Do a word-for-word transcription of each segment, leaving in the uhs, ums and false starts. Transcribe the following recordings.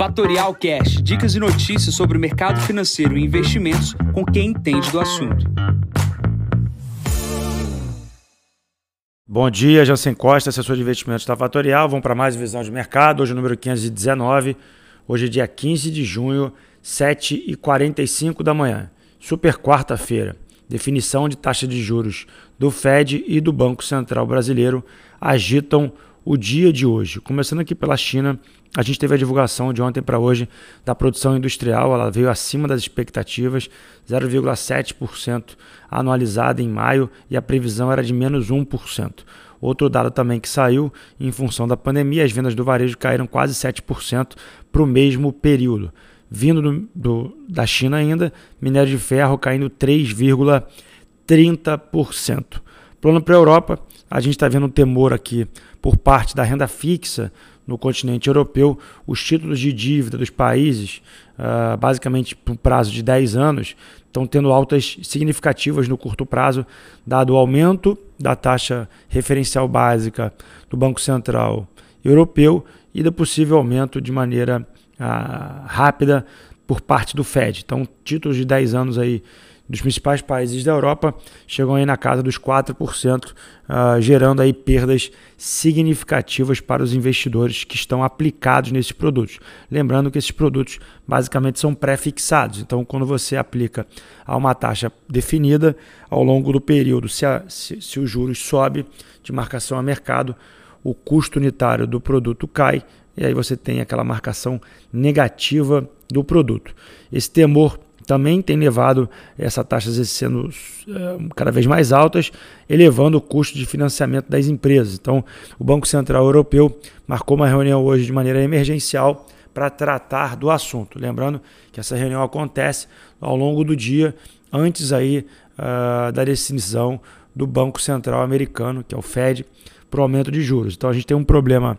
Fatorial Cash, dicas e notícias sobre o mercado financeiro e investimentos com quem entende do assunto. Bom dia, Jansen Costa, assessor de investimentos da Fatorial. Vamos para mais visão de mercado, hoje o número quinhentos e dezenove, hoje é dia quinze de junho, sete e quarenta e cinco da manhã, super quarta-feira. Definição de taxa de juros do Fed e do Banco Central Brasileiro agitam o dia de hoje. Começando aqui pela China, a gente teve a divulgação de ontem para hoje da produção industrial, ela veio acima das expectativas, zero vírgula sete por cento anualizada em maio e a previsão era de menos um por cento. Outro dado também que saiu, em função da pandemia, as vendas do varejo caíram quase sete por cento para o mesmo período. Vindo do, do, da China ainda, minério de ferro caindo três vírgula trinta por cento. Plano para a Europa, a gente está vendo um temor aqui por parte da renda fixa no continente europeu. Os títulos de dívida dos países, uh, basicamente por um prazo de dez anos, estão tendo altas significativas no curto prazo, dado o aumento da taxa referencial básica do Banco Central Europeu e do possível aumento de maneira uh, rápida por parte do Fed. Então, títulos de dez anos aí dos principais países da Europa chegam aí na casa dos quatro por cento, uh, gerando aí perdas significativas para os investidores que estão aplicados nesses produtos. Lembrando que esses produtos basicamente são pré-fixados, então quando você aplica a uma taxa definida ao longo do período, se, a, se, se os juros sobe de marcação a mercado, o custo unitário do produto cai e aí você tem aquela marcação negativa do produto. Esse temor também tem levado essa taxa sendo cada vez mais altas, elevando o custo de financiamento das empresas. Então, o Banco Central Europeu marcou uma reunião hoje de maneira emergencial para tratar do assunto. Lembrando que essa reunião acontece ao longo do dia, antes aí, uh, da decisão do Banco Central americano, que é o Fed, para o aumento de juros. Então, a gente tem um problema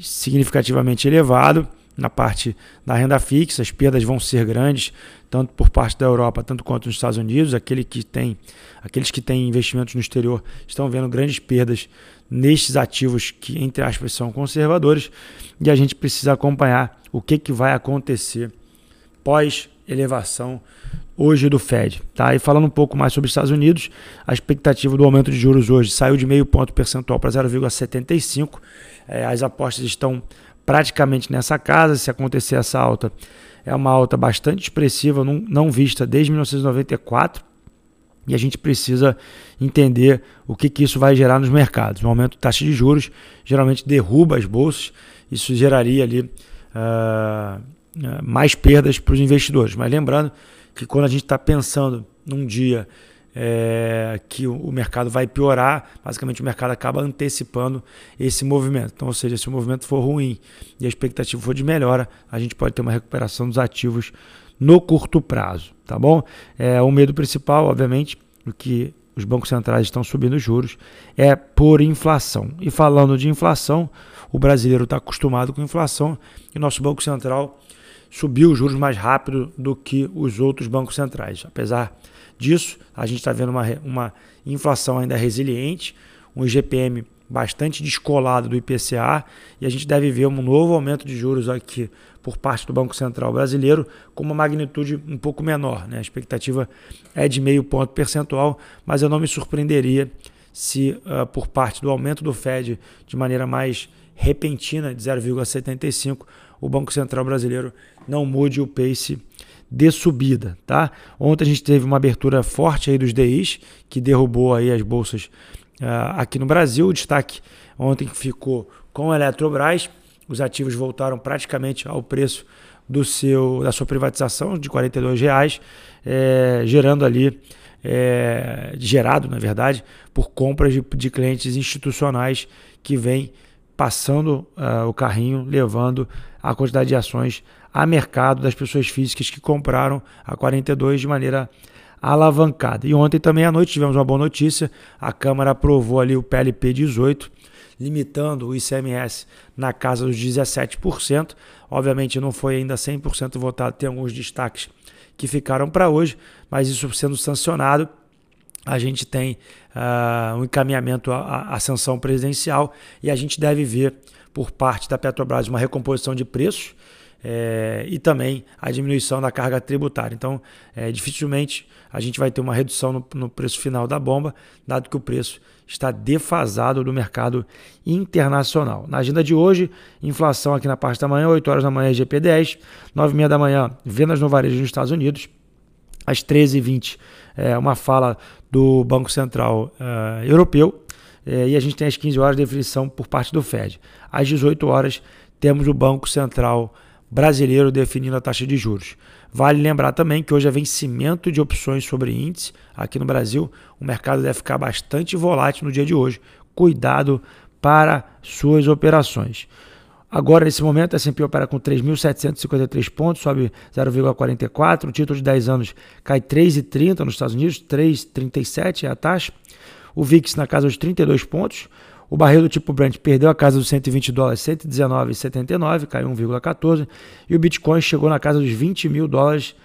significativamente elevado na parte da renda fixa, as perdas vão ser grandes, tanto por parte da Europa, tanto quanto nos Estados Unidos. Aquele que tem, aqueles que têm investimentos no exterior estão vendo grandes perdas nestes ativos que, entre aspas, são conservadores, e a gente precisa acompanhar o que, que vai acontecer pós-elevação hoje do Fed. Tá? E falando um pouco mais sobre os Estados Unidos, a expectativa do aumento de juros hoje saiu de meio ponto percentual para zero vírgula setenta e cinco. As apostas estão praticamente nessa casa. Se acontecer essa alta, é uma alta bastante expressiva, não, não vista desde mil novecentos e noventa e quatro, e a gente precisa entender o que, que isso vai gerar nos mercados. Um aumento de taxa de juros geralmente derruba as bolsas, isso geraria ali uh, mais perdas para os investidores. Mas lembrando que quando a gente está pensando num dia É, que o mercado vai piorar, basicamente o mercado acaba antecipando esse movimento. Então, ou seja, se o movimento for ruim e a expectativa for de melhora, a gente pode ter uma recuperação dos ativos no curto prazo, tá bom? É, o medo principal, obviamente, do que os bancos centrais estão subindo os juros é por inflação. E falando de inflação, o brasileiro está acostumado com inflação e o nosso Banco Central subiu os juros mais rápido do que os outros bancos centrais. Apesar disso, a gente está vendo uma, uma inflação ainda resiliente, um I G P M bastante descolado do I P C A, e a gente deve ver um novo aumento de juros aqui por parte do Banco Central Brasileiro com uma magnitude um pouco menor, né? A expectativa é de meio ponto percentual, mas eu não me surpreenderia se uh, por parte do aumento do Fed de maneira mais repentina de zero vírgula setenta e cinco, o Banco Central Brasileiro não mude o pace de subida, tá? Ontem a gente teve uma abertura forte aí dos D Is, que derrubou aí as bolsas uh, aqui no Brasil. O destaque ontem ficou com a Eletrobras. Os ativos voltaram praticamente ao preço do seu, da sua privatização de quarenta e dois reais, é, gerando ali, é, gerado na verdade, por compras de, de clientes institucionais que vêm passando uh, o carrinho, levando a quantidade de ações a mercado das pessoas físicas que compraram a quarenta e dois de maneira alavancada. E ontem também à noite tivemos uma boa notícia, a Câmara aprovou ali o P L P dezoito, limitando o I C M S na casa dos dezessete por cento. Obviamente não foi ainda cem por cento votado, tem alguns destaques que ficaram para hoje, mas isso sendo sancionado, a gente tem uh, um encaminhamento à ascensão presidencial e a gente deve ver por parte da Petrobras uma recomposição de preços. é, e também a diminuição da carga tributária. Então, é, dificilmente a gente vai ter uma redução no, no preço final da bomba, dado que o preço está defasado do mercado internacional. Na agenda de hoje, inflação aqui na parte da manhã, oito horas da manhã, I G P dez, nove e meia da manhã, vendas no varejo nos Estados Unidos, às treze e vinte, é, uma fala do Banco Central uh, Europeu, é, e a gente tem às quinze horas de definição por parte do Fed. Às dezoito horas, temos o Banco Central Brasileiro definindo a taxa de juros. Vale lembrar também que hoje é vencimento de opções sobre índice. Aqui no Brasil, o mercado deve ficar bastante volátil no dia de hoje. Cuidado para suas operações. Agora, nesse momento, a S e P opera com três mil setecentos e cinquenta e três pontos, sobe zero vírgula quarenta e quatro. O título de dez anos cai três vírgula trinta nos Estados Unidos, três vírgula trinta e sete é a taxa. O V I X na casa dos trinta e dois pontos. O barril do tipo Brent perdeu a casa dos cento e vinte dólares, cento e dezenove vírgula setenta e nove, caiu um vírgula quatorze. E o Bitcoin chegou na casa dos vinte mil dólares,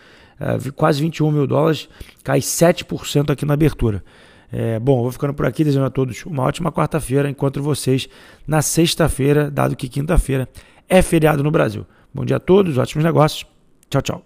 quase vinte e um mil dólares, cai sete por cento aqui na abertura. É, bom, vou ficando por aqui, desejando a todos uma ótima quarta-feira. Encontro vocês na sexta-feira, dado que quinta-feira é feriado no Brasil. Bom dia a todos, ótimos negócios. Tchau, tchau.